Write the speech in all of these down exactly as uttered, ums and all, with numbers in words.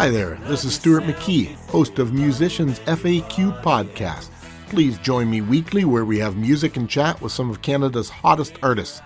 Hi there, this is Stuart McKee, host of Musicians F A Q podcast. Please join me weekly where we have music and chat with some of Canada's hottest artists.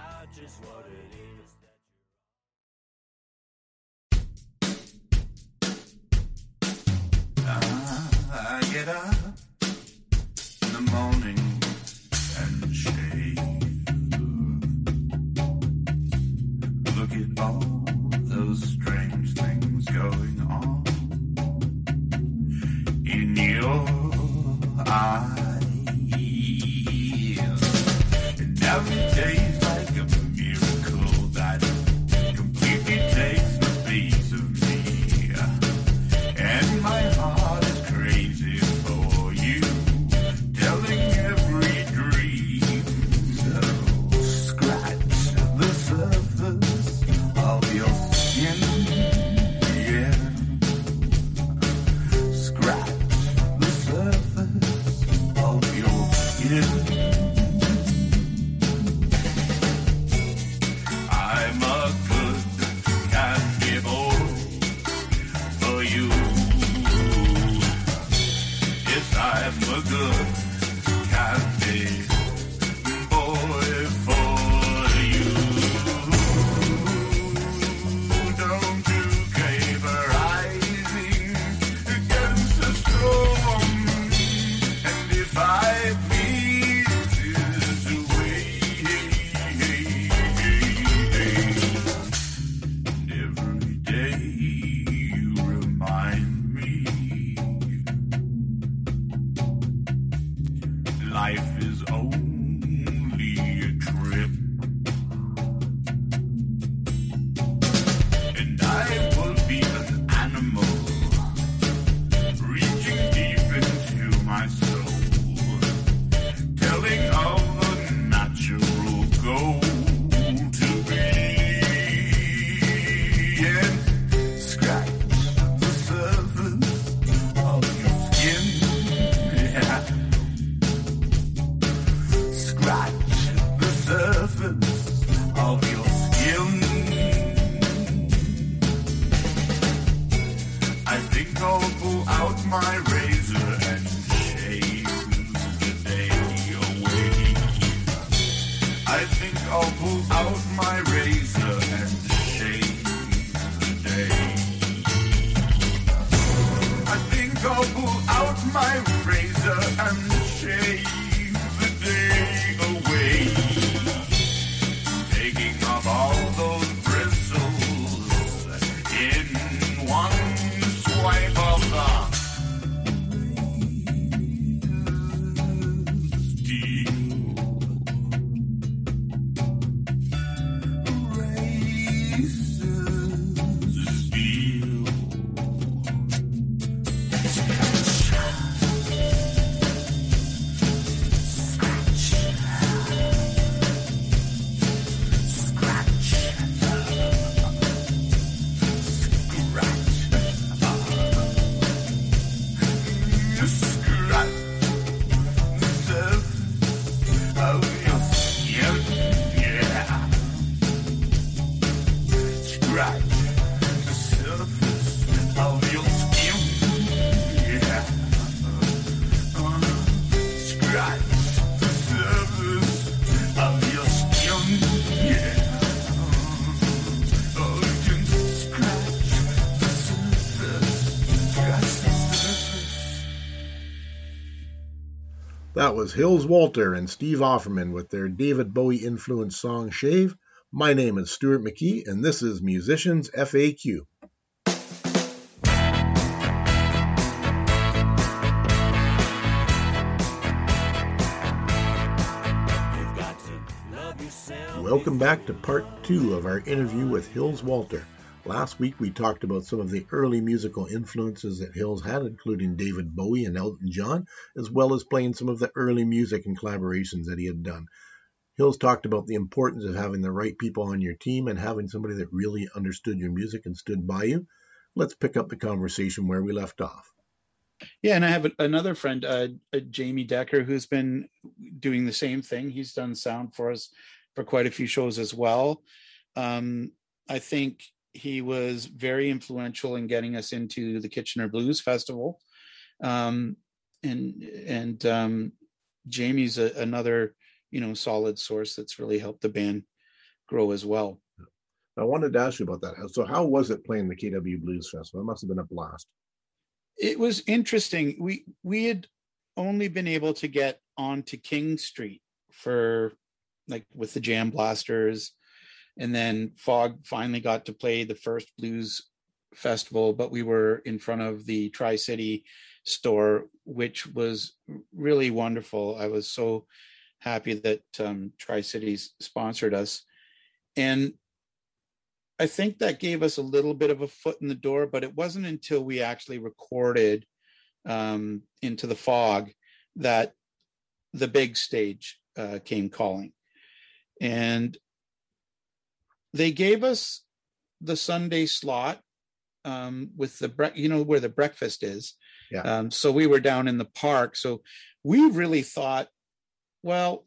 That was Hilts Walter and Steve Offerman with their David Bowie influenced song Shave. My name is Stuart McKee, and this is Musicians F A Q. Welcome back to part two of our interview with Hilts Walter. Last week we talked about some of the early musical influences that Hilts had, including David Bowie and Elton John, as well as playing some of the early music and collaborations that he had done. Hilts talked about the importance of having the right people on your team and having somebody that really understood your music and stood by you. Let's pick up the conversation where we left off. Yeah, and I have another friend, uh, Jamie Decker, who's been doing the same thing. He's done sound for us for quite a few shows as well. Um, I think he was very influential in getting us into the Kitchener Blues Festival. Um, and and um, Jamie's a, another, you know, solid source that's really helped the band grow as well. I wanted to ask you about that. So how was it playing the K W Blues Festival? It must have been a blast. It was interesting. We we had only been able to get onto King Street for, like, with the Jam Blasters, and then Fog finally got to play the first blues festival, but we were in front of the Tri-City store, which was really wonderful. I was so happy that um, Tri-Cities sponsored us. And I think that gave us a little bit of a foot in the door, but it wasn't until we actually recorded um, Into the Fog that the big stage uh, came calling. And they gave us the Sunday slot um, with the, bre- you know, where the breakfast is. Yeah. Um, so we were down in the park. So we really thought, well,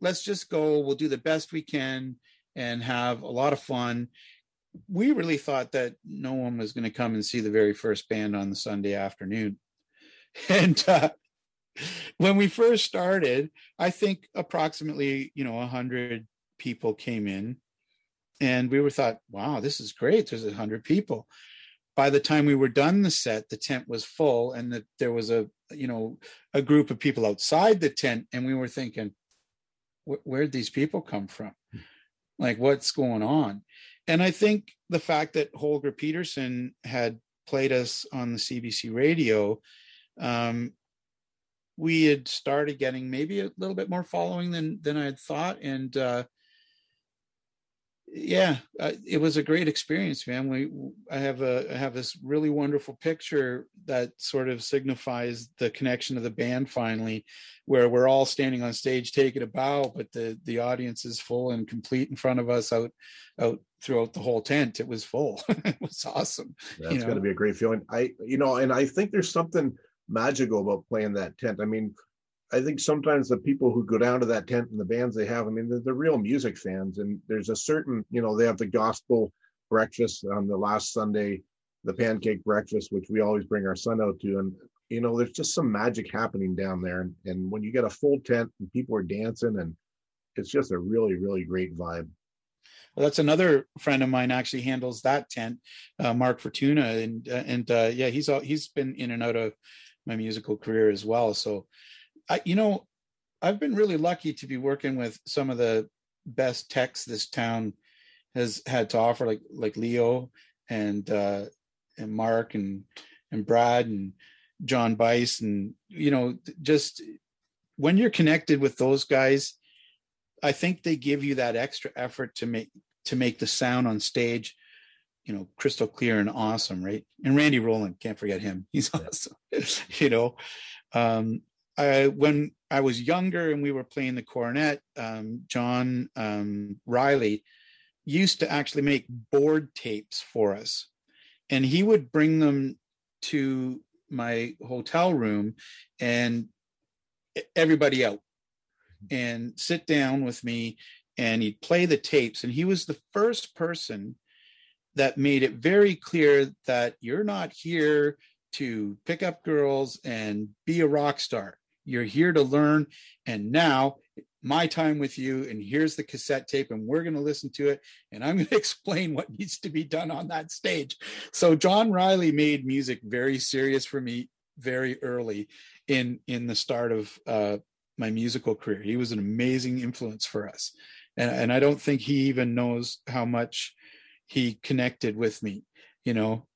let's just go. We'll do the best we can and have a lot of fun. We really thought that no one was going to come and see the very first band on the Sunday afternoon. And uh, when we first started, I think approximately, you know, one hundred people came in. And we were thought, wow, this is great. There's one hundred people. By the time we were done the set, the tent was full, and the, there was a, you know, a group of people outside the tent. And we were thinking, where'd these people come from? Like, what's going on? And I think the fact that Holger Peterson had played us on the C B C radio, um, we had started getting maybe a little bit more following than than I had thought. And uh, yeah, uh, it was a great experience, man. We I have a I have this really wonderful picture that sort of signifies the connection of the band finally, where we're all standing on stage taking a bow, but the the audience is full and complete in front of us out out throughout the whole tent. It was full. It was awesome. That's you know? Going to be a great feeling. I you know, and I think there's something magical about playing that tent. I mean, I think sometimes the people who go down to that tent and the bands they have, I mean, they're, they're real music fans. And there's a certain, you know, they have the gospel breakfast on the last Sunday, the pancake breakfast, which we always bring our son out to. And, you know, there's just some magic happening down there. And, and when you get a full tent and people are dancing, and it's just a really, really great vibe. Well, that's another friend of mine actually handles that tent, uh, Mark Fortuna. And, uh, and uh, yeah, he's all, he's been in and out of my musical career as well. So, I, you know, I've been really lucky to be working with some of the best techs this town has had to offer, like like Leo and uh, and Mark and and Brad and John Bice. And, you know, just when you're connected with those guys, I think they give you that extra effort to make to make the sound on stage, you know, crystal clear and awesome, right? And Randy Roland, can't forget him. He's awesome, you know. Um, I, when I was younger and we were playing the cornet, um, John um, Riley used to actually make board tapes for us. And he would bring them to my hotel room and everybody out and sit down with me, and he'd play the tapes. And he was the first person that made it very clear that you're not here to pick up girls and be a rock star. You're here to learn. And now my time with you, and here's the cassette tape, and we're going to listen to it. And I'm going to explain what needs to be done on that stage. So John Riley made music very serious for me very early in, in the start of uh, my musical career. He was an amazing influence for us. And, and I don't think he even knows how much he connected with me. You know,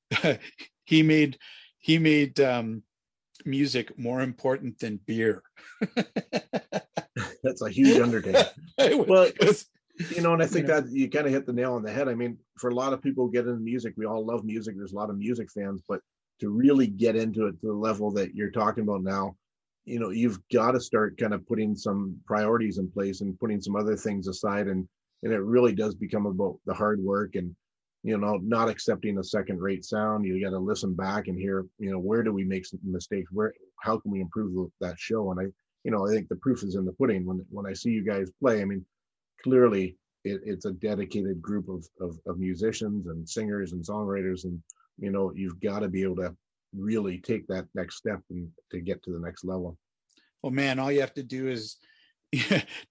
he made, he made, um, music more important than beer. That's a huge undertaking. Well, you know, and I think you know, that you kind of hit the nail on the head. I mean, for a lot of people who get into music, we all love music. There's a lot of music fans, but to really get into it to the level that you're talking about now, you know, you've got to start kind of putting some priorities in place and putting some other things aside. And, and it really does become about the hard work and, you know, not accepting a second rate sound. You got to listen back and hear, you know, where do we make some mistakes? Where, how can we improve that show? And I, you know, I think the proof is in the pudding. When, when I see you guys play, I mean, clearly it, it's a dedicated group of, of of musicians and singers and songwriters, and you know, you've got to be able to really take that next step and to get to the next level. Well, man, all you have to do is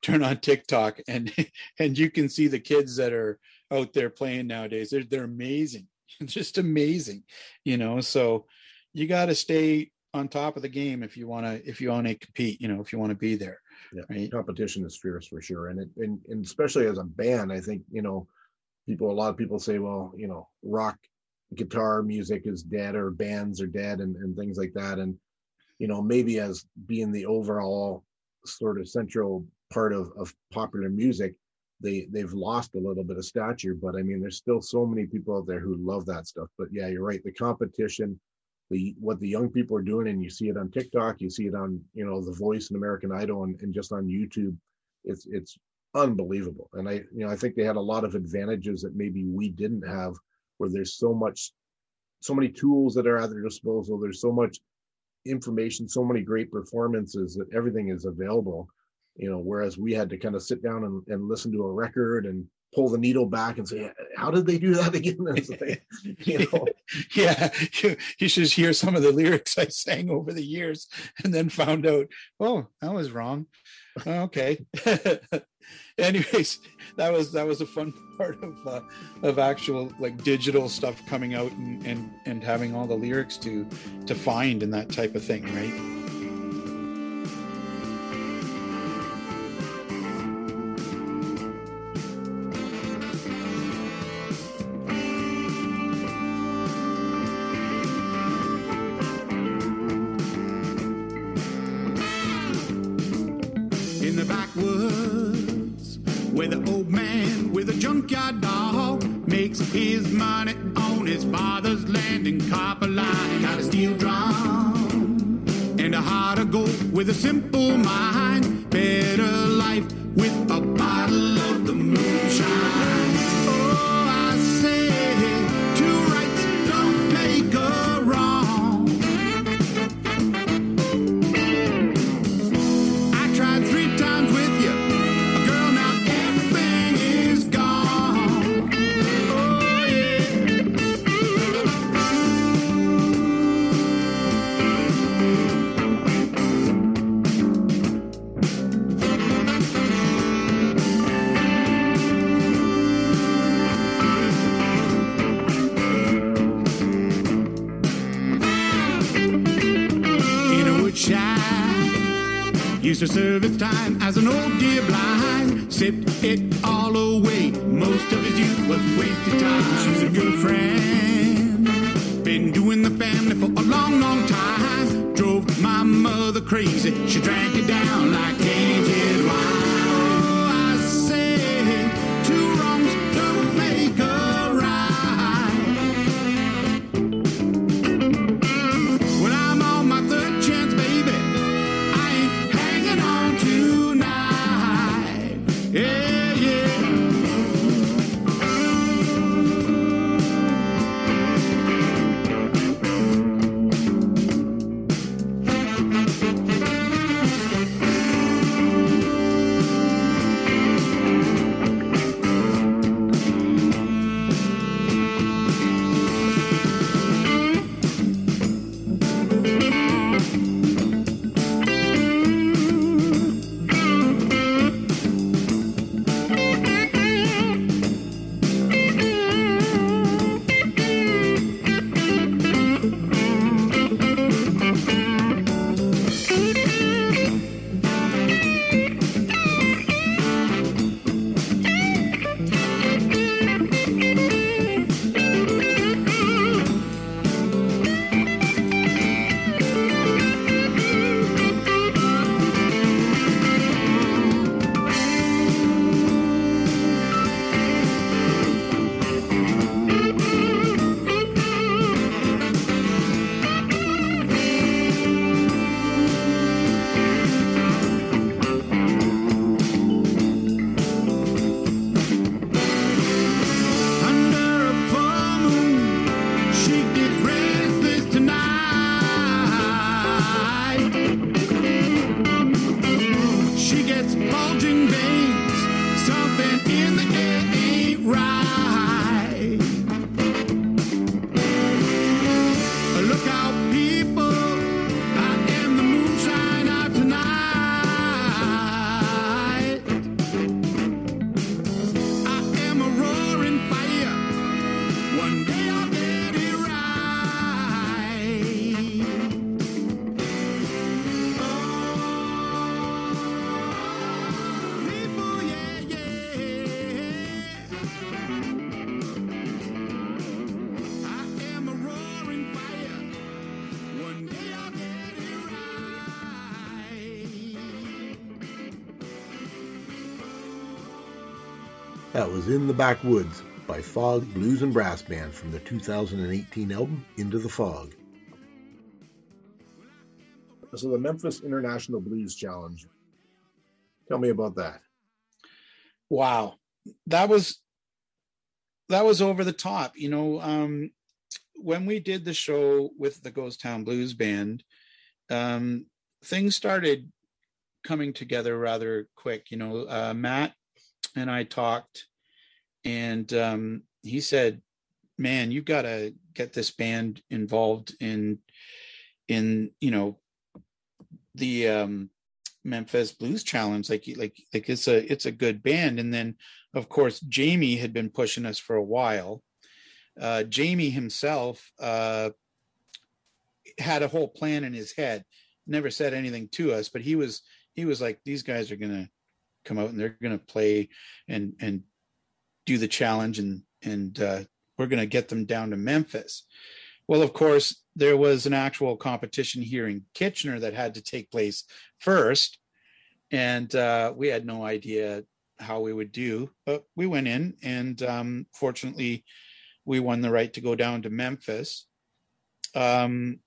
turn on TikTok and and you can see the kids that are out there playing nowadays. They're they're amazing, just amazing, you know. So you got to stay on top of the game if you want to if you want to compete, you know, if you want to be there. Yeah, right? Competition is fierce for sure, and it and, and especially as a band, I think, you know, people a lot of people say, well, you know, rock guitar music is dead or bands are dead and, and things like that, and you know, maybe as being the overall sort of central part of, of popular music, they they've lost a little bit of stature, but I mean, there's still so many people out there who love that stuff. But yeah, you're right, the competition, the what the young people are doing, and you see it on TikTok, you see it on, you know, The Voice and American Idol, and, and just on YouTube, it's it's unbelievable. And I you know I think they had a lot of advantages that maybe we didn't have, where there's so much so many tools that are at their disposal, there's so much information, so many great performances, that everything is available, you know, whereas we had to kind of sit down and, and listen to a record and pull the needle back and say, how did they do that again? Like, you know? Yeah, you, you should hear some of the lyrics I sang over the years and then found out, oh, that was wrong. Okay. Anyways, that was that was a fun part of uh, of actual like digital stuff coming out and, and and having all the lyrics to to find and that type of thing, right? Used to serve his time as an old dear blind, sipped it all away. Most of his youth was wasted time. She's a good friend, been doing the family for a long, long time. Drove my mother crazy, she drank it down like Cajun wine. Veins, something That was In the Backwoods by Fog Blues and Brass Band from the two thousand eighteen album Into the Fog. So the Memphis International Blues Challenge, tell me about that. Wow, that was that was over the top. You know, um, when we did the show with the Ghost Town Blues Band, um, things started coming together rather quick. You know, uh, Matt and I talked, and um, he said, "Man, you got to get this band involved in, in you know, the um, Memphis Blues Challenge. Like, like, like it's a it's a good band." And then, of course, Jamie had been pushing us for a while. Uh, Jamie himself uh, had a whole plan in his head. Never said anything to us, but he was he was like, "These guys are gonna come out and they're going to play and and do the challenge, and and uh, we're going to get them down to Memphis." Well, of course, there was an actual competition here in Kitchener that had to take place first, and uh, we had no idea how we would do, but we went in, and um, fortunately, we won the right to go down to Memphis. Um,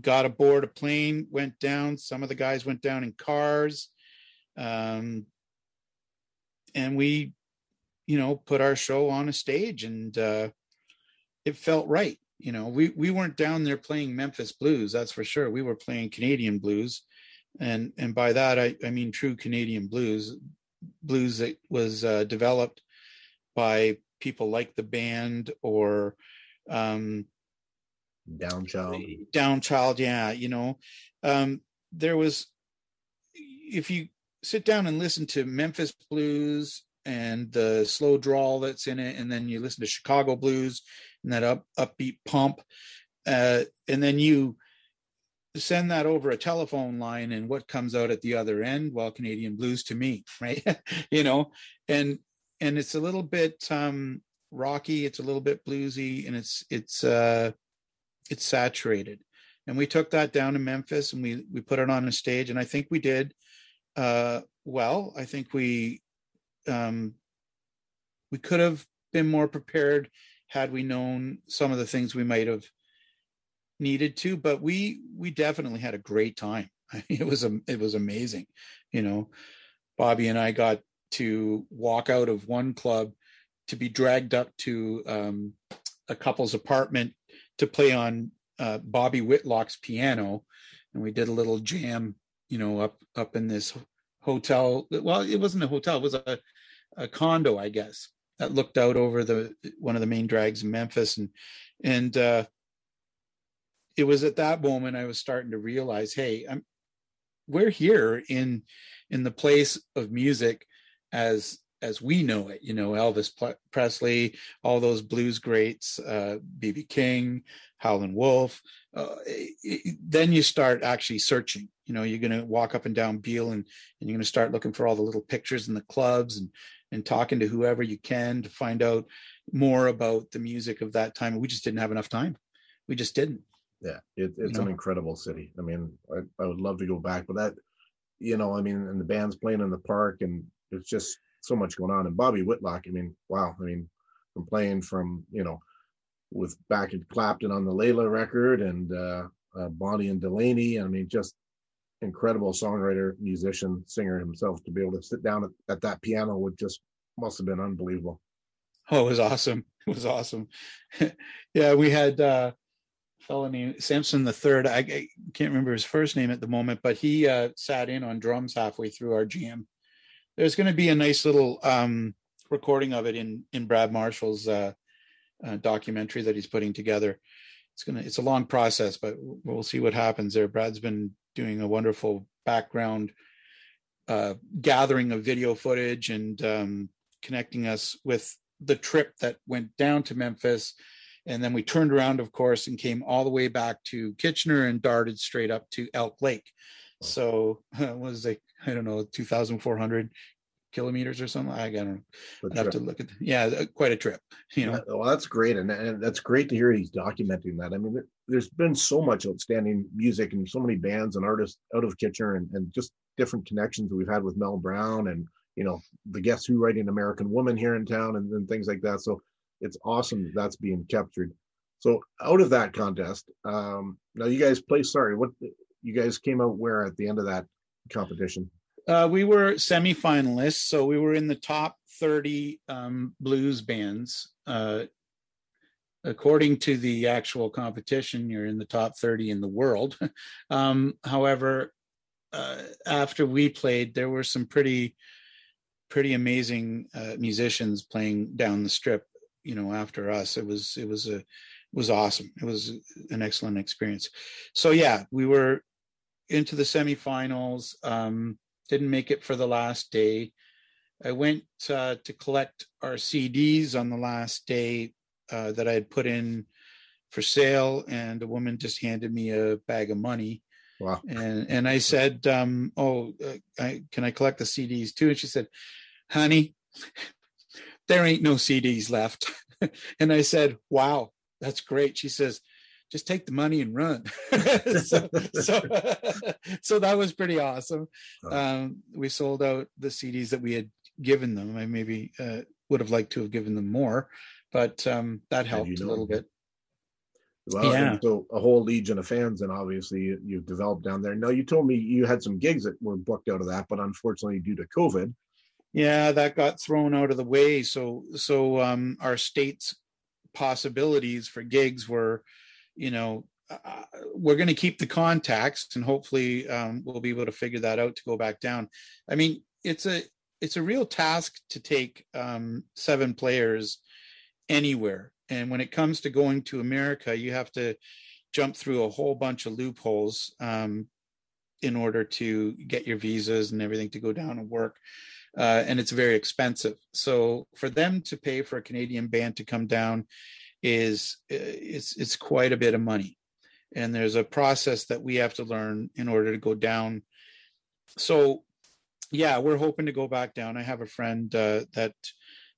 got aboard a plane, went down. Some of the guys went down in cars. Um, and we, you know, put our show on a stage, and uh, it felt right. You know, we, we weren't down there playing Memphis blues, that's for sure. We were playing Canadian blues. And, and by that, I, I mean, true Canadian blues, blues that was uh, developed by people like the band or, um, Down Child, Down Child. Yeah. You know, um, there was, if you sit down and listen to Memphis blues and the slow drawl that's in it, and then you listen to Chicago blues and that up upbeat pump, uh, and then you send that over a telephone line, and what comes out at the other end? Well, Canadian blues to me, right? You know, and and it's a little bit um, rocky, it's a little bit bluesy, and it's it's uh, it's saturated. And we took that down to Memphis, and we we put it on a stage, and I think we did. Uh, well, I think we, um, we could have been more prepared had we known some of the things we might have needed to, but we, we definitely had a great time. I mean, it was, a, it was amazing. You know, Bobby and I got to walk out of one club to be dragged up to, um, a couple's apartment to play on, uh, Bobby Whitlock's piano. And we did a little jam, you know, up, up in this hotel. Well, it wasn't a hotel. It was a, a condo, I guess, that looked out over the, one of the main drags in Memphis. And, and, uh, it was at that moment I was starting to realize, hey, I'm, we're here in, in the place of music as, as we know it, you know, Elvis Presley, all those blues greats, uh, B B King, Howlin' Wolf. Uh, it, it, then you start actually searching. You know, you're going to walk up and down Beale, and, and you're going to start looking for all the little pictures in the clubs, and, and talking to whoever you can to find out more about the music of that time. We just didn't have enough time. We just didn't. Yeah, it, it's an incredible city. I mean, I, I would love to go back, but that, you know, I mean, and the band's playing in the park, and it's just so much going on. And Bobby Whitlock, I mean, wow. I mean, from playing from, you know, with back at Clapton on the Layla record, and uh, uh, Bonnie and Delaney. I mean, just incredible songwriter, musician, singer himself, to be able to sit down at, at that piano would just must have been unbelievable. Oh, it was awesome. It was awesome. Yeah, we had uh, a fellow named Samson the Third. I, I can't remember his first name at the moment, but he uh, sat in on drums halfway through our jam. there's going to be a nice little um, recording of it in in Brad Marshall's uh, uh, documentary that he's putting together. It's gonna it's a long process, but we'll see what happens there. Brad's been doing a wonderful background uh, gathering of video footage and um, connecting us with the trip that went down to Memphis. And then we turned around, of course, and came all the way back to Kitchener and darted straight up to Elk Lake. So it was like, I don't know, two thousand four hundred kilometers or something. I don't know. I'd have to look at, the, yeah, quite a trip, you know. Well, that's great. And, and that's great to hear he's documenting that. I mean, there's been so much outstanding music and so many bands and artists out of Kitchener and, and just different connections that we've had with Mel Brown and, you know, the Guess Who writing American Woman here in town and, and things like that. So it's awesome that that's being captured. So out of that contest, um, now you guys play, sorry, what you guys came out where at the end of that competition? Uh, we were semi-finalists, so we were in the top thirty um, blues bands. Uh, according to the actual competition, you're in the top thirty in the world. um, however, uh, after we played, there were some pretty, pretty amazing uh, musicians playing down the strip. You know, after us, it was it was a it was awesome. It was an excellent experience. So yeah, we were into the semifinals. Um, didn't make it for the last day. I went uh, to collect our C Ds on the last day uh, that I had put in for sale, and a woman just handed me a bag of money. Wow! And and I said, um, "Oh, I, can I collect the C Ds too?" And she said, "Honey, there ain't no C Ds left." And I said, "Wow, that's great." She says, "Just take the money and run." so, so, so that was pretty awesome. Um, we sold out the C Ds that we had given them. I maybe uh, would have liked to have given them more, but um, that helped you know, a little bit. Well, yeah. So a whole legion of fans, and obviously you, you've developed down there. Now, you told me you had some gigs that were booked out of that, but unfortunately due to COVID, yeah, that got thrown out of the way. So, so um, our state's possibilities for gigs were, you know, uh, we're going to keep the contacts, and hopefully um, we'll be able to figure that out to go back down. I mean, it's a it's a real task to take um, seven players anywhere, and when it comes to going to America, you have to jump through a whole bunch of loopholes um, in order to get your visas and everything to go down and work. Uh, and it's very expensive. So for them to pay for a Canadian band to come down is it's it's quite a bit of money. And there's a process that we have to learn in order to go down. So, yeah, we're hoping to go back down. I have a friend uh, that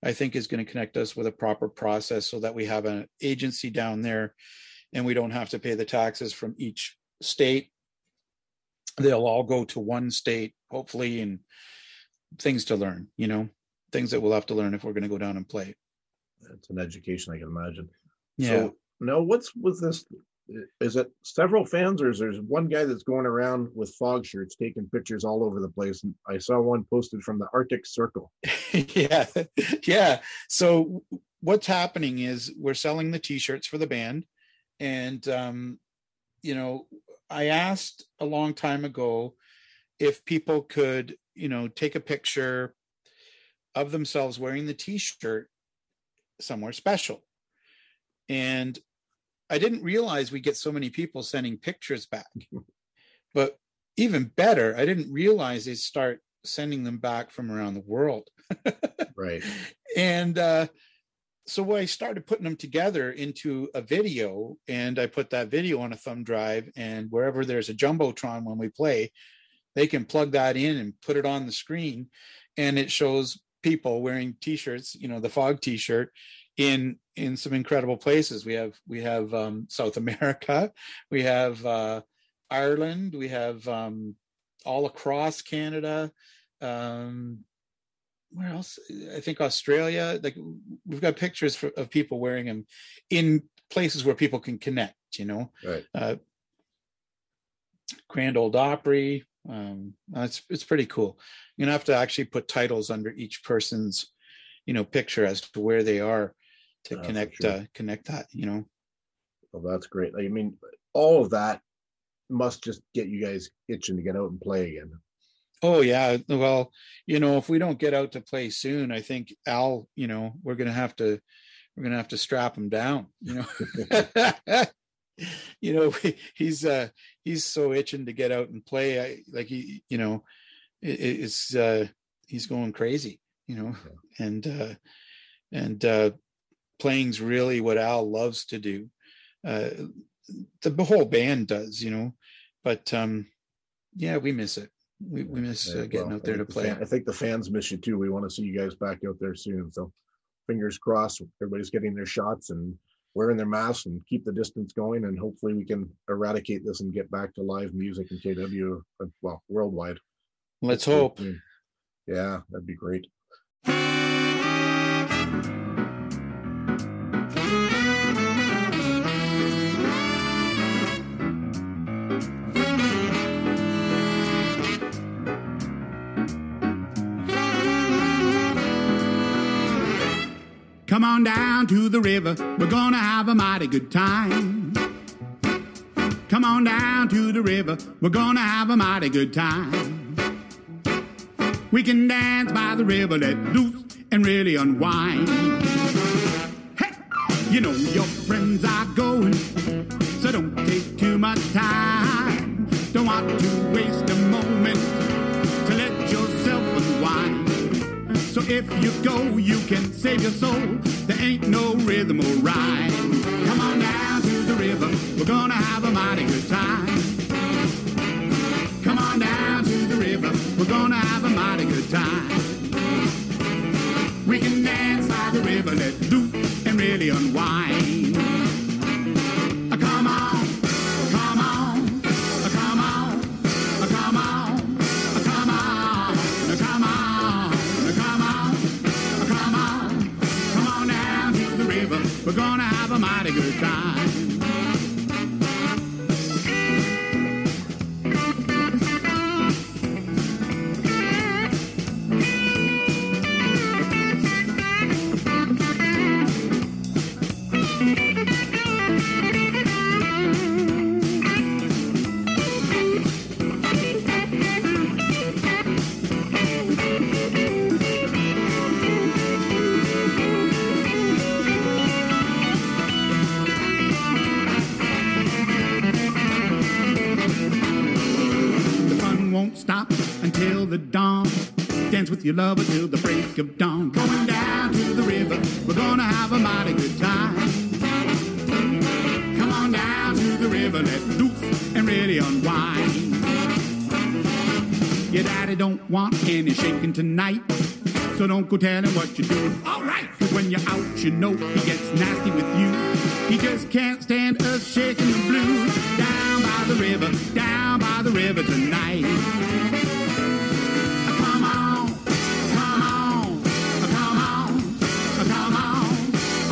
I think is going to connect us with a proper process so that we have an agency down there and we don't have to pay the taxes from each state. They'll all go to one state, hopefully, and things to learn, you know, things that we'll have to learn if we're going to go down and play. It's an education, I can imagine. Yeah. So, now, what's with this? Is it several fans, or is there one guy that's going around with fog shirts taking pictures all over the place? And I saw one posted from the Arctic Circle. yeah, yeah. So what's happening is we're selling the T-shirts for the band, and um, you know, I asked a long time ago if people could, you know, take a picture of themselves wearing the T-shirt somewhere special. And I didn't realize we get so many people sending pictures back. But even better, I didn't realize they start sending them back from around the world. Right. And uh, so I started putting them together into a video, and I put that video on a thumb drive, and wherever there's a Jumbotron when we play, they can plug that in and put it on the screen, and it shows people wearing T-shirts, you know, the fog T-shirt in, in some incredible places. We have, we have um, South America, we have uh, Ireland, we have um, all across Canada. Um, where else? I think Australia. Like, we've got pictures for, of people wearing them in places where people can connect, you know, right. uh, Grand Ole Opry. Um, it's, it's pretty cool. You're gonna have to actually put titles under each person's, you know, picture as to where they are to uh, connect, sure. uh, connect that, you know. Well, that's great. I mean, all of that must just get you guys itching to get out and play again. Oh, yeah. Well, you know, if we don't get out to play soon, I think Al, you know, we're going to have to, we're going to have to strap him down, you know. You know, he's uh he's so itching to get out and play. I, like he, you know, it, it's uh he's going crazy, you know. Yeah. And uh and uh playing's really what Al loves to do. Uh the whole band does, you know. But um yeah, we miss it. We we miss uh, getting well, out there to play. The fan, I think the fans miss you too. We want to see you guys back out there soon. So fingers crossed, everybody's getting their shots and wearing their masks and keep the distance going, and hopefully we can eradicate this and get back to live music in K W, well, worldwide. Let's hope. Yeah, that'd be great. Come on down to the river, we're gonna have a mighty good time. Come on down to the river, we're gonna have a mighty good time. We can dance by the river, let loose and really unwind. Hey, you know your friends are going, so don't take too much time. Don't want to waste a moment to let yourself unwind. So if you go, you can save your soul. There ain't no rhythm or rhyme. Come on down to the river, we're gonna have a mighty good time. Come on down to the river, we're gonna have a mighty good time. We can dance by the river, let loose and really unwind. Come on, come on, come on, come on, come on, come on. We're gonna have a mighty good time. Stop until the dawn. Dance with your lover till the break of dawn. Going down to the river, we're gonna have a mighty good time. Come on down to the river, let loose and really unwind. Your daddy don't want any shaking tonight, so don't go telling what you do. Alright, cause when you're out, you know he gets nasty with you. He just can't stand us shaking the blues. Down by the river, down by the river tonight. Come on, come on, come on, come on,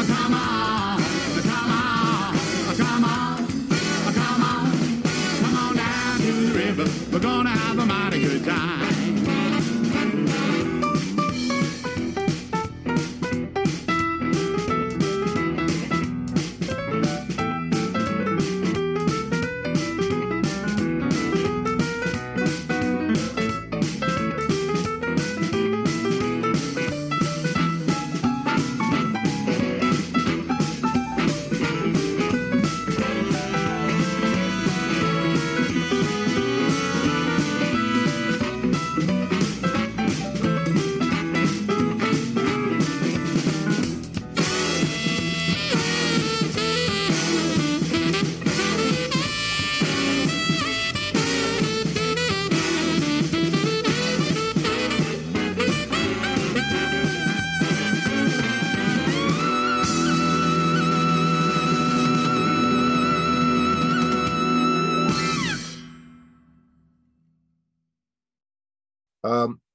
come on, come on, come on, come on, come on down to the river. We're gonna have a mighty good time.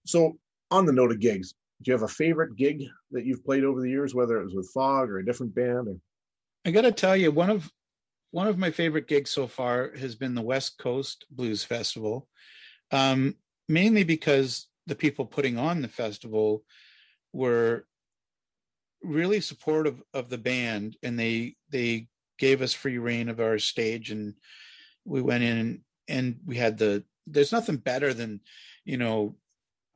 So on the note of gigs, do you have a favorite gig that you've played over the years, whether it was with Fog or a different band? Or... I got to tell you, one of one of my favorite gigs so far has been the West Coast Blues Festival, um, mainly because the people putting on the festival were really supportive of the band, and they they gave us free rein of our stage, and we went in and, and we had the. There's nothing better than you know,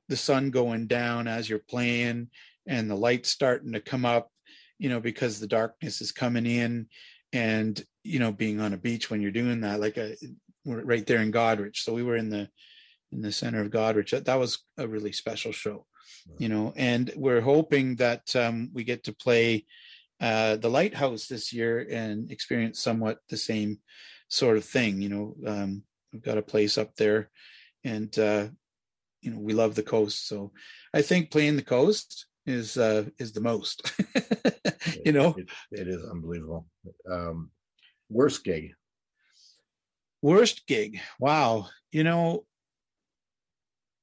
the sun going down as you're playing and the light starting to come up, you know, because the darkness is coming in. And, you know, being on a beach when you're doing that, like a, we're right there in Goderich. So we were in the in the center of Goderich. That, that was a really special show, wow. you know, and we're hoping that um, we get to play uh, the Lighthouse this year and experience somewhat the same sort of thing. You know, um, we've got a place up there and, uh, you know, we love the coast. So I think playing the coast is uh, is the most, you know. It, it, it is unbelievable. Um, worst gig. Worst gig. Wow. You know,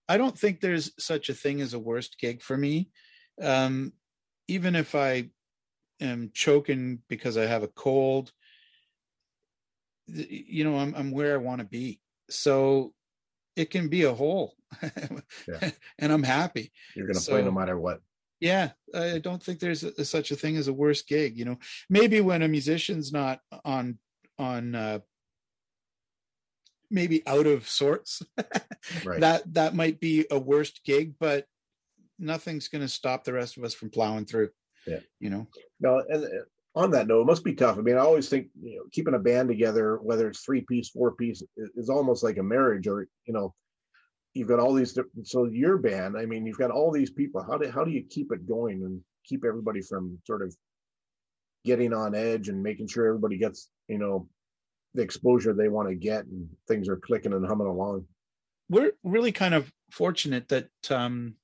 I don't think there's such a thing as a worst gig for me. Um, even if I am choking because I have a cold, you know, I'm, I'm where I want to be. So it can be a hole yeah. and I'm happy. You're going to so, play no matter what. Yeah. I don't think there's a, such a thing as a worst gig, you know, maybe when a musician's not on, on, uh, maybe out of sorts right. that that might be a worst gig, but nothing's going to stop the rest of us from plowing through. Yeah, you know. No, and on that note, it must be tough. I mean, I always think, you know, keeping a band together, whether it's three piece, four piece, is almost like a marriage. Or, you know, you've got all these, so your band, I mean, you've got all these people. How do how do you keep it going and keep everybody from sort of getting on edge and making sure everybody gets, you know, the exposure they want to get and things are clicking and humming along? We're really kind of fortunate that um,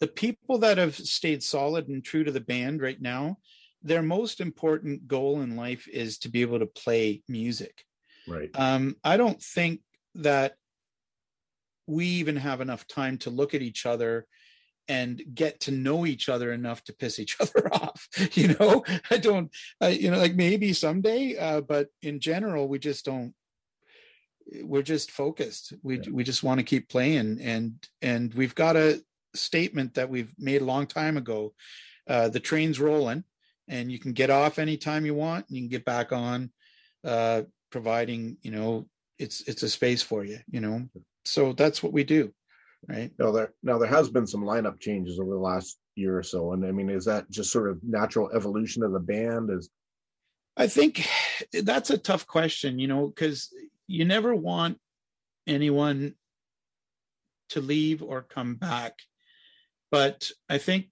the people that have stayed solid and true to the band right now, their most important goal in life is to be able to play music. Right. Um, I don't think that we even have enough time to look at each other and get to know each other enough to piss each other off. You know, I don't, I, you know, like maybe someday, uh, but in general, we just don't, we're just focused. We yeah. we just want to keep playing. And, and we've got a statement that we've made a long time ago. Uh, the train's rolling and you can get off anytime you want and you can get back on, uh, providing, you know, it's, it's a space for you, you know? So that's what we do. Right. Now there, now there has been some lineup changes over the last year or so, and I mean, is that just sort of natural evolution of the band? Is I think that's a tough question, you know, because you never want anyone to leave or come back. But I think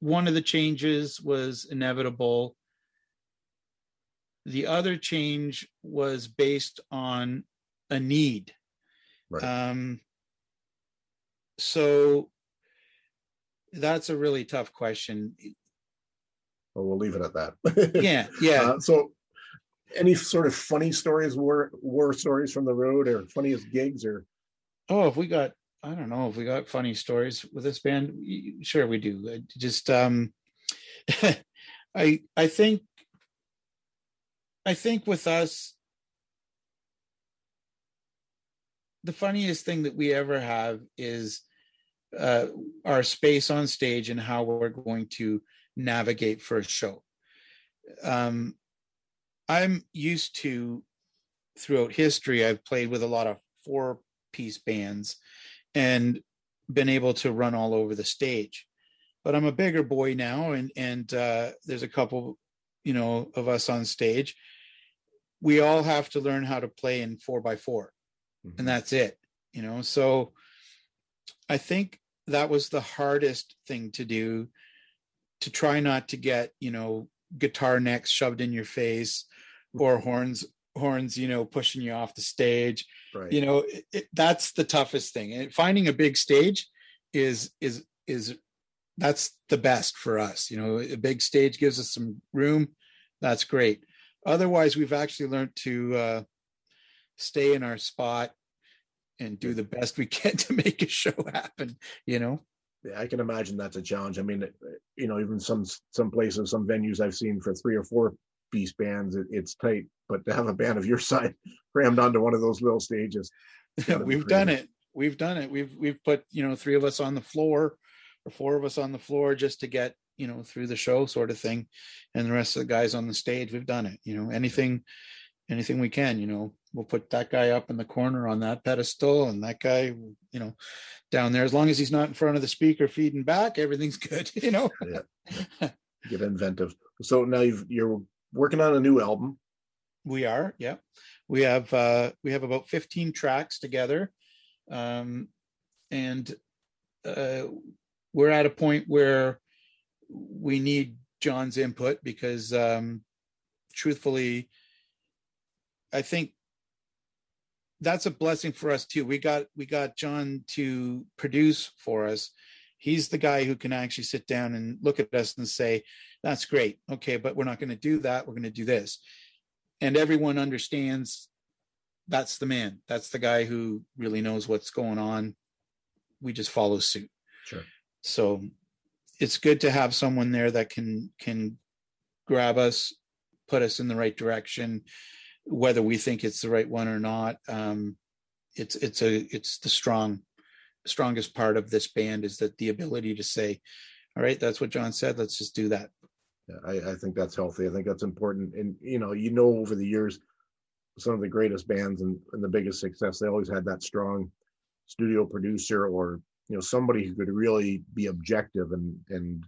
one of the changes was inevitable. The other change was based on a need. Right. Um, So that's a really tough question. Well, we'll leave it at that. Yeah, yeah. Uh, so any sort of funny stories, war, war stories from the road or funniest gigs or? Oh, if we got, I don't know, if we got funny stories with this band, sure we do. Just, um, I, I think, I think with us, the funniest thing that we ever have is uh, our space on stage and how we're going to navigate for a show. Um, I'm used to, throughout history, I've played with a lot of four-piece bands and been able to run all over the stage. But I'm a bigger boy now, and and uh, there's a couple, you know, of us on stage. We all have to learn how to play in four by four. And that's it, you know. So I think that was the hardest thing to do, to try not to get, you know, guitar necks shoved in your face or horns, horns, you know, pushing you off the stage. Right. You know, it, it, that's the toughest thing. And finding a big stage is, is, is that's the best for us. You know, a big stage gives us some room. That's great. Otherwise, we've actually learned to, uh, stay in our spot and do the best we can to make a show happen, you know. Yeah, I can imagine that's a challenge. I mean, you know, even some some places, some venues I've seen for three or four piece bands, it, it's tight. But to have a band of your size crammed onto one of those little stages, we've done it. We've done it. We've we've put, you know, three of us on the floor or four of us on the floor just to get, you know, through the show sort of thing, and the rest of the guys on the stage. We've done it. You know, anything. anything we can, you know, we'll put that guy up in the corner on that pedestal and that guy, you know, down there, as long as he's not in front of the speaker feeding back, everything's good, you know. Yeah. Get inventive. So now you've, you're working on a new album. We are. Yeah. We have, uh, we have about fifteen tracks together. Um, and, uh, we're at a point where we need John's input because, um, truthfully, I think that's a blessing for us too. We got, we got John to produce for us. He's the guy who can actually sit down and look at us and say, that's great. Okay. But we're not going to do that. We're going to do this. And everyone understands that's the man. That's the guy who really knows what's going on. We just follow suit. Sure. So it's good to have someone there that can, can grab us, put us in the right direction, whether we think it's the right one or not. Um, it's, it's a, it's the strong, strongest part of this band is that the ability to say, all right, that's what John said. Let's just do that. Yeah, I, I think that's healthy. I think that's important. And, you know, you know, over the years, some of the greatest bands and, and the biggest success, they always had that strong studio producer or, you know, somebody who could really be objective and, and,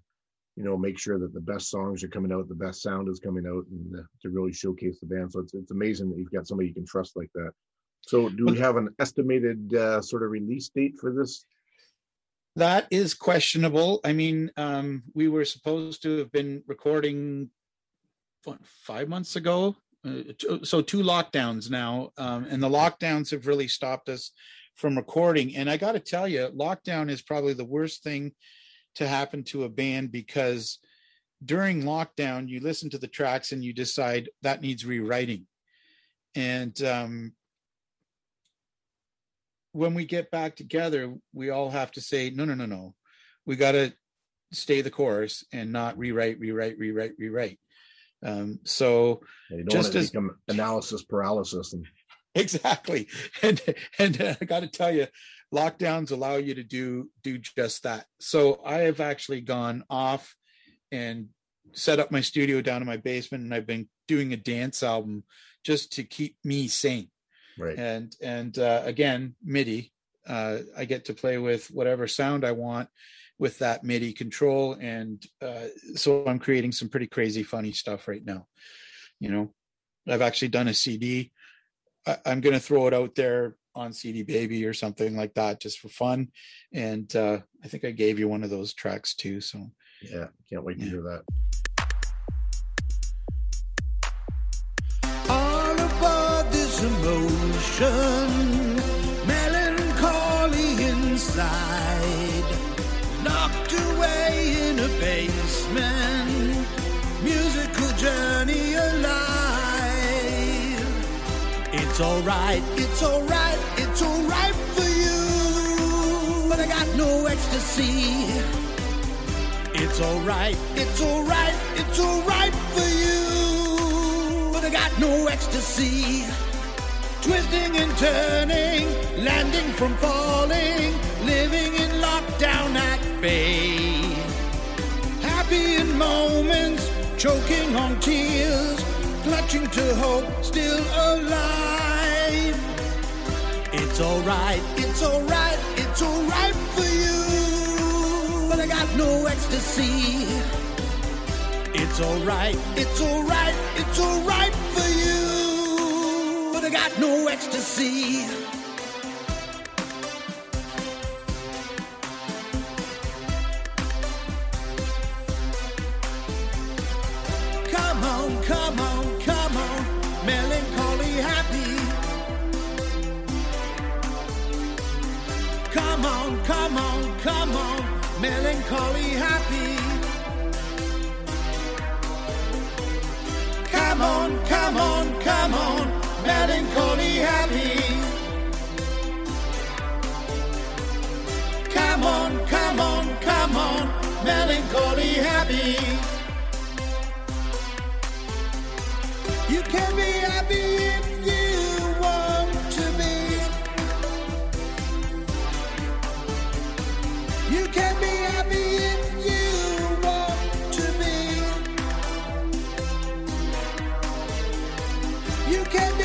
you know, make sure that the best songs are coming out, the best sound is coming out, and uh, to really showcase the band. So it's, it's amazing that you've got somebody you can trust like that. So do we have an estimated uh, sort of release date for this? That is questionable. I mean, um, we were supposed to have been recording what, five months ago. Uh, so two lockdowns now, um, and the lockdowns have really stopped us from recording. And I got to tell you, lockdown is probably the worst thing to happen to a band, because during lockdown you listen to the tracks and you decide that needs rewriting. And um, when we get back together, we all have to say, no, no, no, no, we got to stay the course and not rewrite, rewrite, rewrite, rewrite. Um, so yeah, you don't just as analysis paralysis. And... Exactly. And, and uh, I got to tell you, lockdowns allow you to do do just that. So I have actually gone off and set up my studio down in my basement, and I've been doing a dance album just to keep me sane. Right. And and uh, again, MIDI, uh, I get to play with whatever sound I want with that MIDI control, and uh, so I'm creating some pretty crazy, funny stuff right now. You know, I've actually done a C D. I, I'm going to throw it out there on C D Baby or something like that, just for fun. And uh, I think I gave you one of those tracks too. So yeah, can't wait to yeah. hear that. All about this emotion, melancholy inside, locked away in a basement, musical journey alive. It's all right, it's all right. It's alright for you, but I got no ecstasy. It's alright, it's alright, it's alright for you, but I got no ecstasy. Twisting and turning, landing from falling, living in lockdown at bay. Happy in moments, choking on tears, clutching to hope, still alive. It's alright, it's alright, it's alright for you, but I got no ecstasy. It's alright, it's alright, it's alright for you, but I got no ecstasy. Come on, come on, come on, melancholy happy. Come on, come on, come on, melancholy happy. Come on, come on, come on, melancholy happy. Come on, come on, come on, melancholy happy. You can be happy if you want to be. You can be happy if you want to be. You can be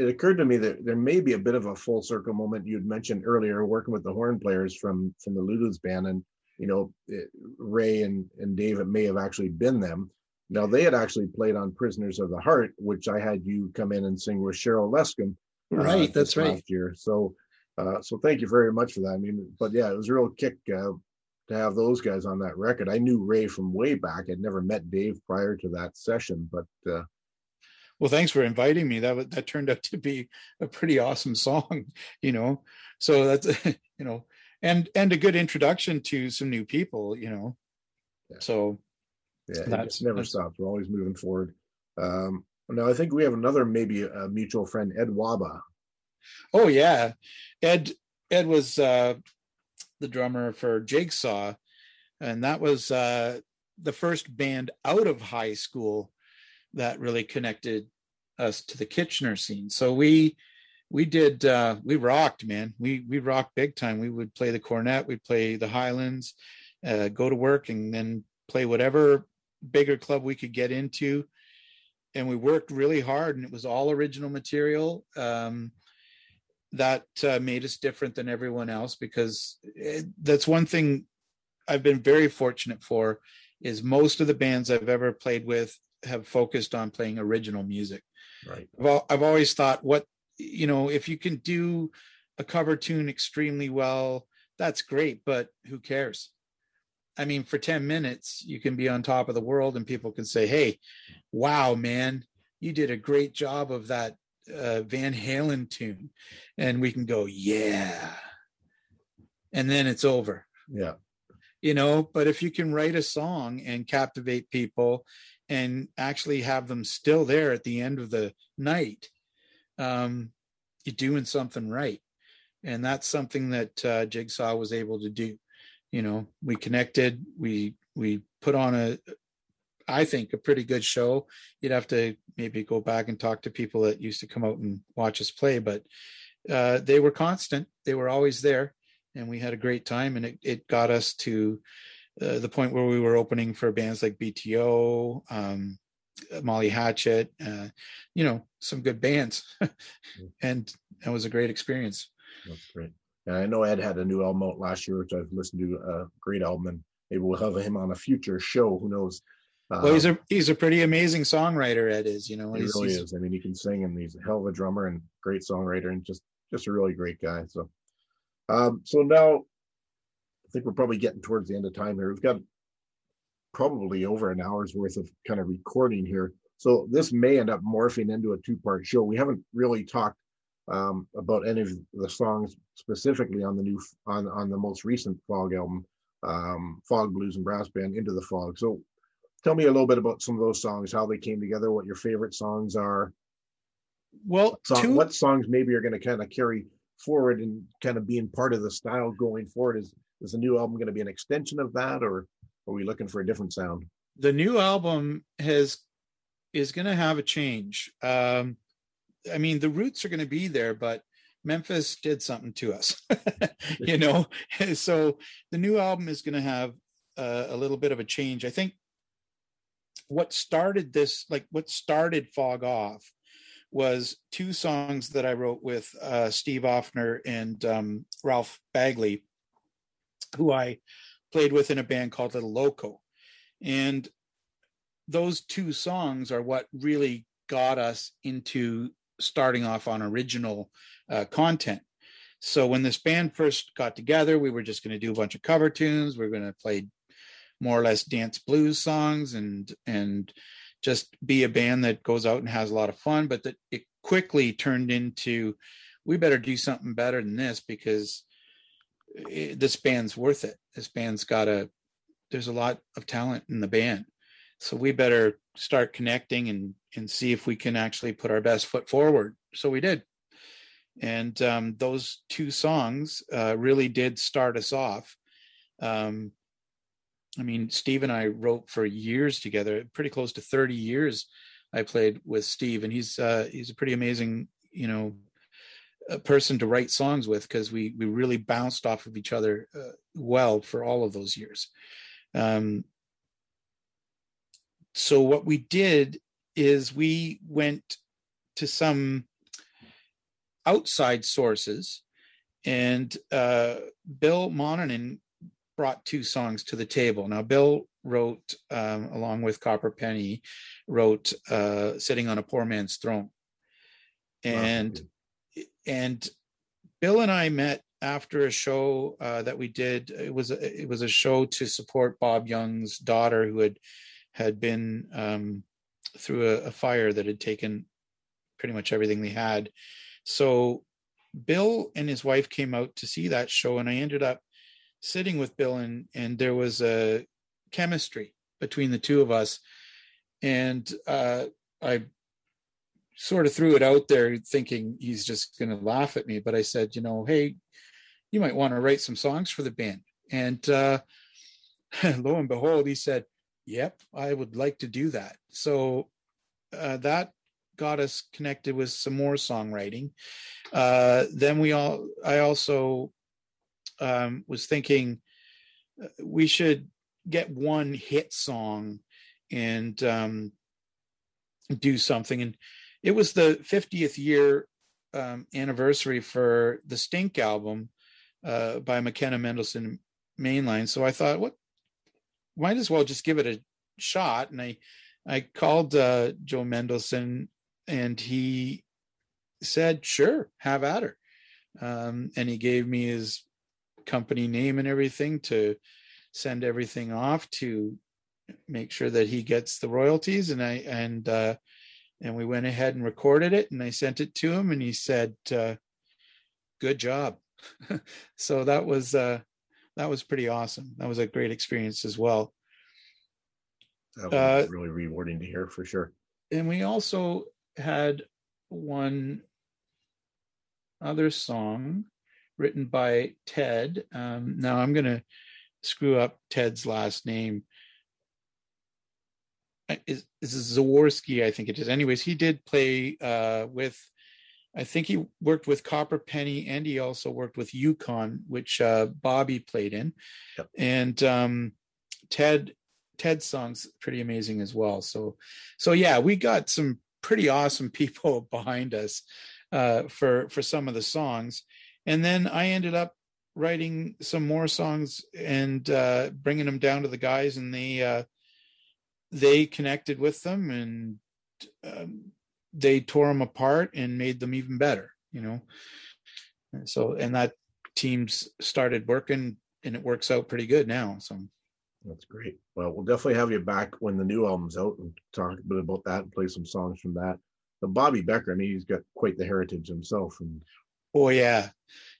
It occurred to me that there may be a bit of a full circle moment you'd mentioned earlier, working with the horn players from from the Lulu's band, and you know it, Ray and and Dave, it may have actually been them. Now they had actually played on Prisoners of the Heart, which I had you come in and sing with Cheryl Lescom. Right, uh, that's right. Last year, so uh, so thank you very much for that. I mean, but yeah, it was a real kick uh, to have those guys on that record. I knew Ray from way back. I'd never met Dave prior to that session, but. Uh, Well, thanks for inviting me. That was, that turned out to be a pretty awesome song, you know. So that's, you know, and and a good introduction to some new people, you know. Yeah. So yeah, it just never stops. We're always moving forward. Um, now I think we have another maybe a mutual friend, Ed Waba. Oh yeah, Ed Ed was uh, the drummer for Jigsaw, and that was uh, the first band out of high school that really connected us to the Kitchener scene. So we we did uh we rocked, man. We we rocked big time. We would play the cornet, we'd play the Highlands, uh go to work and then play whatever bigger club we could get into. And we worked really hard, and it was all original material. Um that uh, made us different than everyone else, because it, that's one thing I've been very fortunate for, is most of the bands I've ever played with have focused on playing original music. Right. Well, I've always thought, what, you know, if you can do a cover tune extremely well, that's great, but who cares? I mean, for ten minutes, you can be on top of the world and people can say, hey, wow, man, you did a great job of that uh, Van Halen tune. And we can go, yeah. And then it's over. Yeah. You know, but if you can write a song and captivate people and actually have them still there at the end of the night, um, you're doing something right. And that's something that uh, Jigsaw was able to do. You know, we connected, we we put on a, I think, a pretty good show. You'd have to maybe go back and talk to people that used to come out and watch us play, but uh, they were constant. They were always there, and we had a great time, and it, it got us to Uh, the point where we were opening for bands like B T O, um, Molly Hatchet, uh, you know, some good bands. And that was a great experience. That's great. And I know Ed had a new album out last year, which I've listened to, a uh, great album, and maybe we'll have him on a future show. Who knows? Uh, well, he's a he's a pretty amazing songwriter, Ed is, you know. He he's, really he's, is. I mean, he can sing, and he's a hell of a drummer and great songwriter, and just, just a really great guy. So, um, so now, I think we're probably getting towards the end of time here. We've got probably over an hour's worth of kind of recording here. So this may end up morphing into a two-part show. We haven't really talked um, about any of the songs specifically on the new, on, on the most recent Fog album, um, Fog Blues and Brass Band, Into the Fog. So tell me a little bit about some of those songs, how they came together, what your favorite songs are. Well, so, two... what songs maybe are going to kind of carry forward and kind of being part of the style going forward? Is Is the new album going to be an extension of that, or are we looking for a different sound? The new album has is going to have a change. Um, I mean, the roots are going to be there, but Memphis did something to us, you know. So the new album is going to have uh, a little bit of a change. I think what started this, like what started Fog Off, was two songs that I wrote with uh, Steve Offerman and um, Ralph Bagley, who I played with in a band called Little Loco. And those two songs are what really got us into starting off on original uh, content. So when this band first got together, we were just going to do a bunch of cover tunes. We we're going to play more or less dance blues songs and, and just be a band that goes out and has a lot of fun, but that it quickly turned into, we better do something better than this, because this band's worth it. This band's got a, there's a lot of talent in the band. So we better start connecting and, and see if we can actually put our best foot forward. So we did. And um, those two songs uh, really did start us off. Um, I mean, Steve and I wrote for years together, pretty close to thirty years I played with Steve, and he's uh, he's a pretty amazing, you know, a person to write songs with, because we we really bounced off of each other uh, well for all of those years. Um, so what we did is we went to some outside sources, and uh, Bill Mononen brought two songs to the table. Now, Bill wrote, um, along with Copper Penny, wrote uh, Sitting on a Poor Man's Throne. And wow. and Bill and I met after a show uh, that we did. It was a, it was a show to support Bob Young's daughter, who had had been um, through a, a fire that had taken pretty much everything they had. So Bill and his wife came out to see that show, and I ended up sitting with Bill, and and there was a chemistry between the two of us. And uh, I sort of threw it out there thinking he's just going to laugh at me. But I said, you know, hey, you might want to write some songs for the band. And uh, lo and behold, he said, yep, I would like to do that. So uh, that got us connected with some more songwriting. Uh, then we all, I also um, was thinking we should get one hit song and um, do something. And it was the fiftieth year um, anniversary for the Stink album uh, by McKenna Mendelsohn Mainline. So I thought, what, might as well just give it a shot. And I, I called uh, Joe Mendelsohn, and he said, sure, have at her. Um, and he gave me his company name and everything to send everything off to make sure that he gets the royalties. And I, and, uh, and we went ahead and recorded it, and I sent it to him, and he said, uh, good job. So that was, uh, that was pretty awesome. That was a great experience as well. That was uh, really rewarding to hear, for sure. And we also had one other song written by Ted. Um, now I'm going to screw up Ted's last name. Is is Zaworski, I think it is. Anyways, he did play uh, with, I think he worked with Copper Penny, and he also worked with Yukon, which uh, Bobby played in. Yep. And um, Ted Ted's song's pretty amazing as well. So, so yeah, we got some pretty awesome people behind us uh, for for some of the songs. And then I ended up writing some more songs and uh, bringing them down to the guys, and they uh, they connected with them, and um, they tore them apart and made them even better, you know? And so, and that team's started working, and it works out pretty good now. So that's great. Well, we'll definitely have you back when the new album's out and talk a bit about that and play some songs from that. But Bobby Becker, I mean, he's got quite the heritage himself. And oh yeah.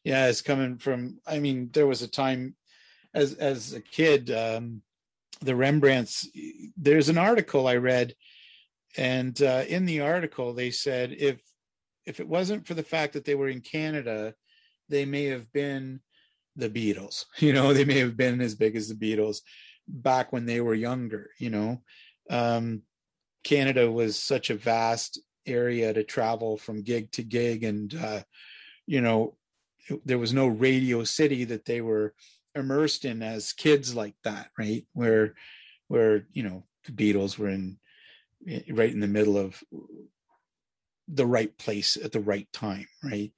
Yeah. It's coming from, I mean, there was a time as, as a kid, um, the Rembrandts, there's an article I read, and uh, in the article they said if if it wasn't for the fact that they were in Canada, they may have been the Beatles. You know, they may have been as big as the Beatles back when they were younger. You know, um, Canada was such a vast area to travel from gig to gig, and uh, you know, there was no Radio City that they were immersed in as kids like that, right? Where, where you know, the Beatles were in. Right in the middle of the right place at the right time, right?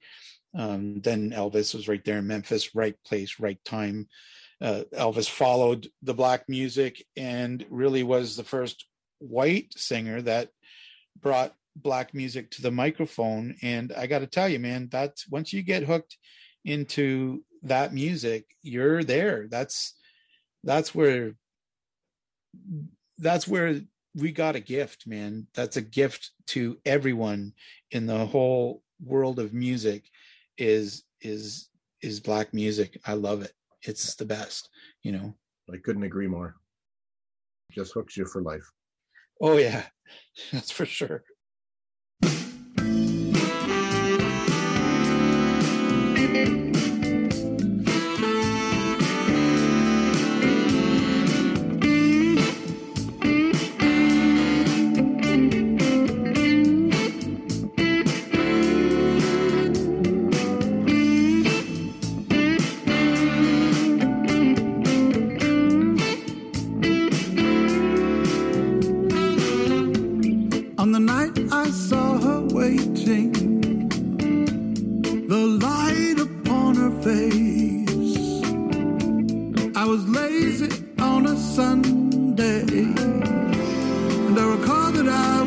Um, then Elvis was right there in Memphis, right place, right time. Uh, Elvis followed the black music and really was the first white singer that brought black music to the microphone. And I got to tell you, man, that's once you get hooked into that music, you're there. That's that's where that's where. We got a gift, man. That's a gift to everyone in the whole world of music is, is, is black music. I love it. It's the best, you know. I couldn't agree more. Just hooks you for life. Oh yeah, that's for sure. night I saw her waiting, the light upon her face. I was lazy on a Sunday, and I recall that I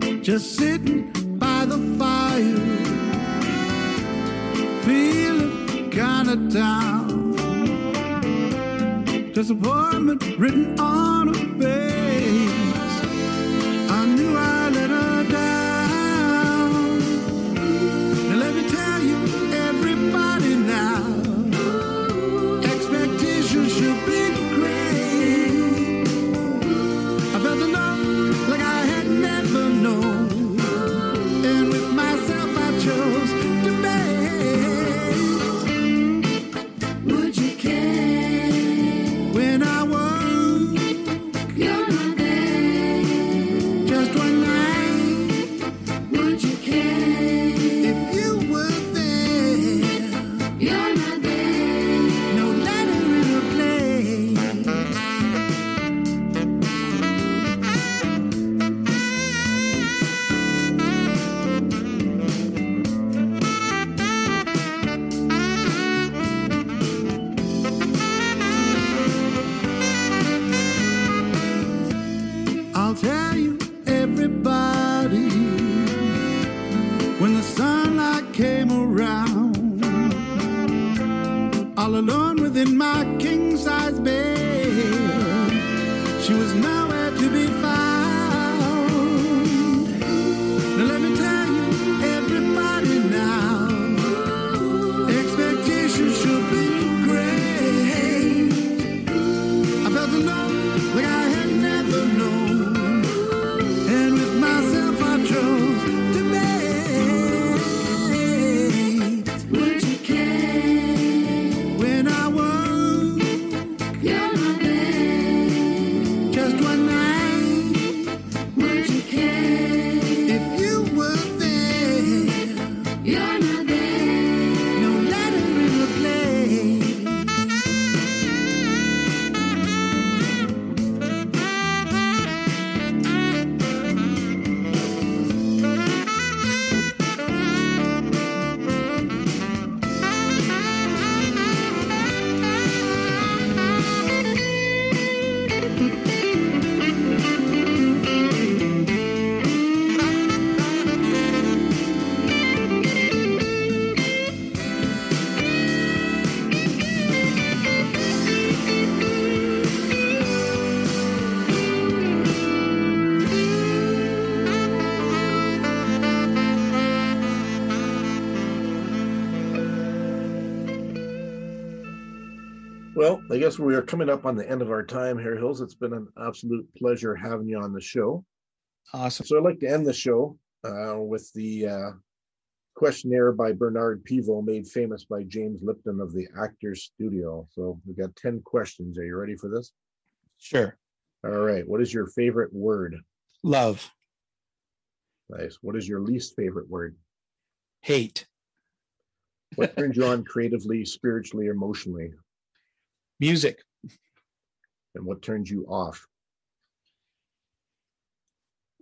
was late, just sitting by the fire, feeling kinda down. Disappointment written on her face. I knew I let her down. And let me tell you, everybody now, expectations should be great. I felt the love like I had never known, and with myself I chose to make. Would you care? When I was, you're not there. Just one night, would you care? If you were there, you're not there. No letter in a all alone within my king-size bed, she was nowhere to be found. Now let me tell you, everybody now, expectations should be great. I felt the love like I had never known, and with myself I chose to make. Well, I guess we are coming up on the end of our time here, Hills. It's been an absolute pleasure having you on the show. Awesome. So I'd like to end the show uh, with the uh, questionnaire by Bernard Pivot, made famous by James Lipton of the Actors Studio. So we've got ten questions. Are you ready for this? Sure. All right. What is your favorite word? Love. Nice. What is your least favorite word? Hate. What turns you on creatively, spiritually, emotionally? Music. And what turns you off?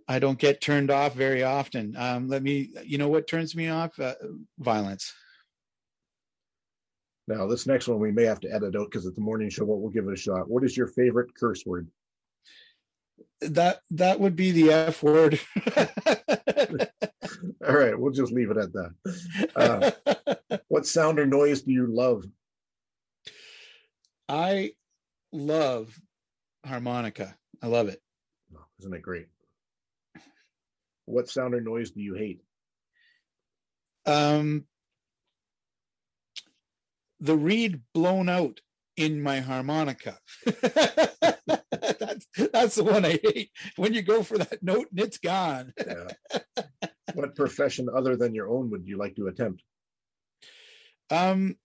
I don't get turned off very often. Um, let me, you know what turns me off? Uh, violence. Now, this next one we may have to edit out because it's a morning show, but we'll give it a shot. What is your favorite curse word? That that would be the F word. All right, we'll just leave it at that. Uh, what sound or noise do you love? I love harmonica. I love it. Oh, isn't it great? What sound or noise do you hate? Um, the reed blown out in my harmonica. that's, that's the one I hate. When you go for that note and it's gone. Yeah. What profession other than your own would you like to attempt? Um.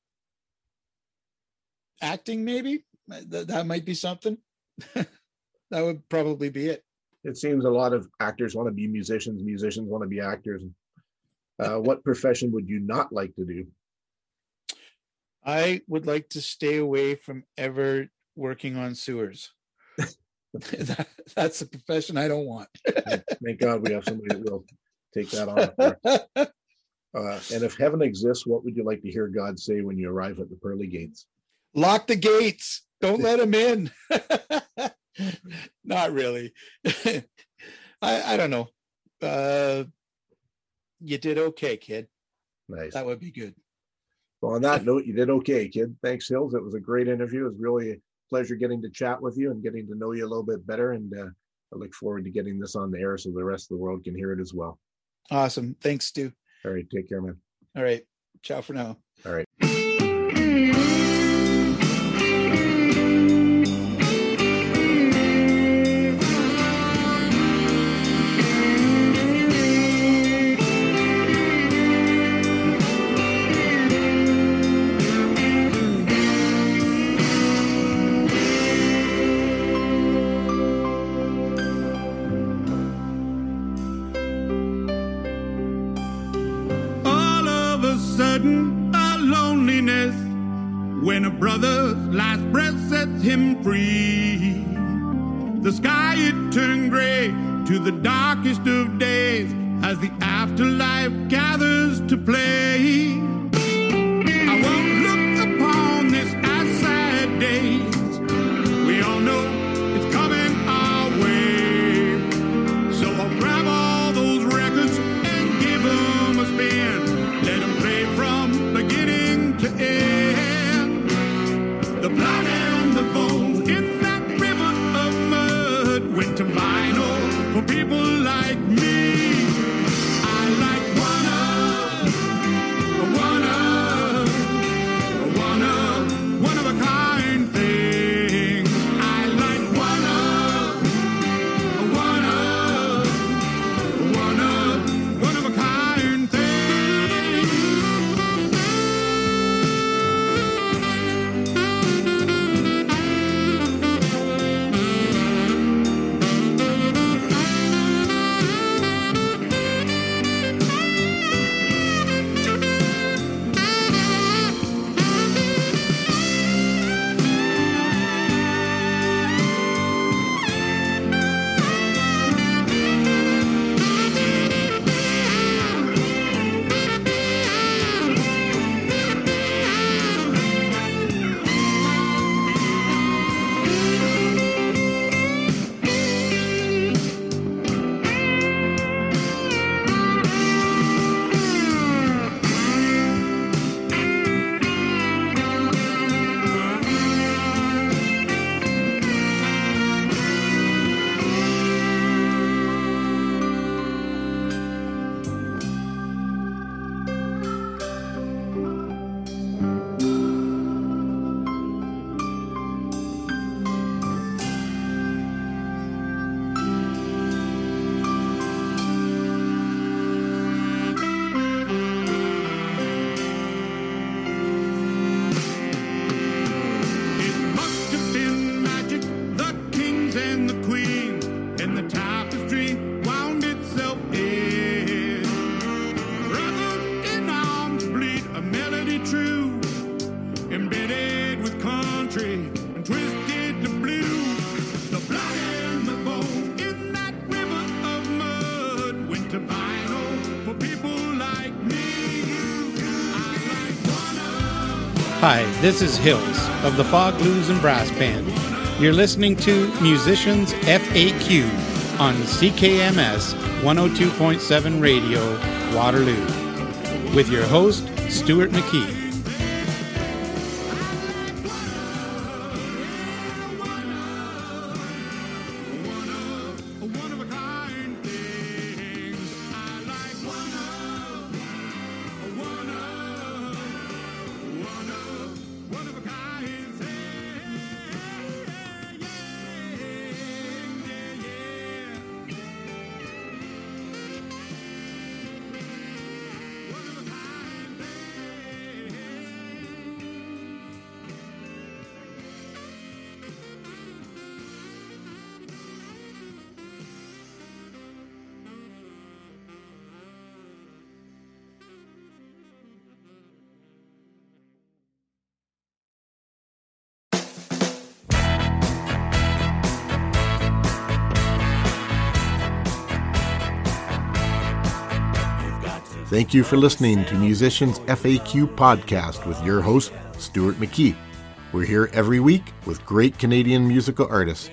Acting, maybe? Th- that might be something. That would probably be it. It seems a lot of actors want to be musicians, musicians want to be actors. Uh, what profession would you not like to do? I would like to stay away from ever working on sewers. that, that's a profession I don't want. Thank God we have somebody that will take that on. Uh, and if heaven exists, what would you like to hear God say when you arrive at the pearly gates? Lock the gates. Don't let him in. Not really. I, I don't know. Uh, you did okay, kid. Nice. That would be good. Well, on that note, you did okay, kid. Thanks, Hilts. It was a great interview. It was really a pleasure getting to chat with you and getting to know you a little bit better. And uh, I look forward to getting this on the air so the rest of the world can hear it as well. Awesome. Thanks, Stu. All right. Take care, man. All right. Ciao for now. All right. Hi, this is Hilts of the Fog Blues and Brass Band. You're listening to Musicians F A Q on C K M S one oh two point seven Radio, Waterloo, with your host, Stuart McKee. Thank you for listening to Musicians F A Q Podcast with your host, Stuart McKee. We're here every week with great Canadian musical artists.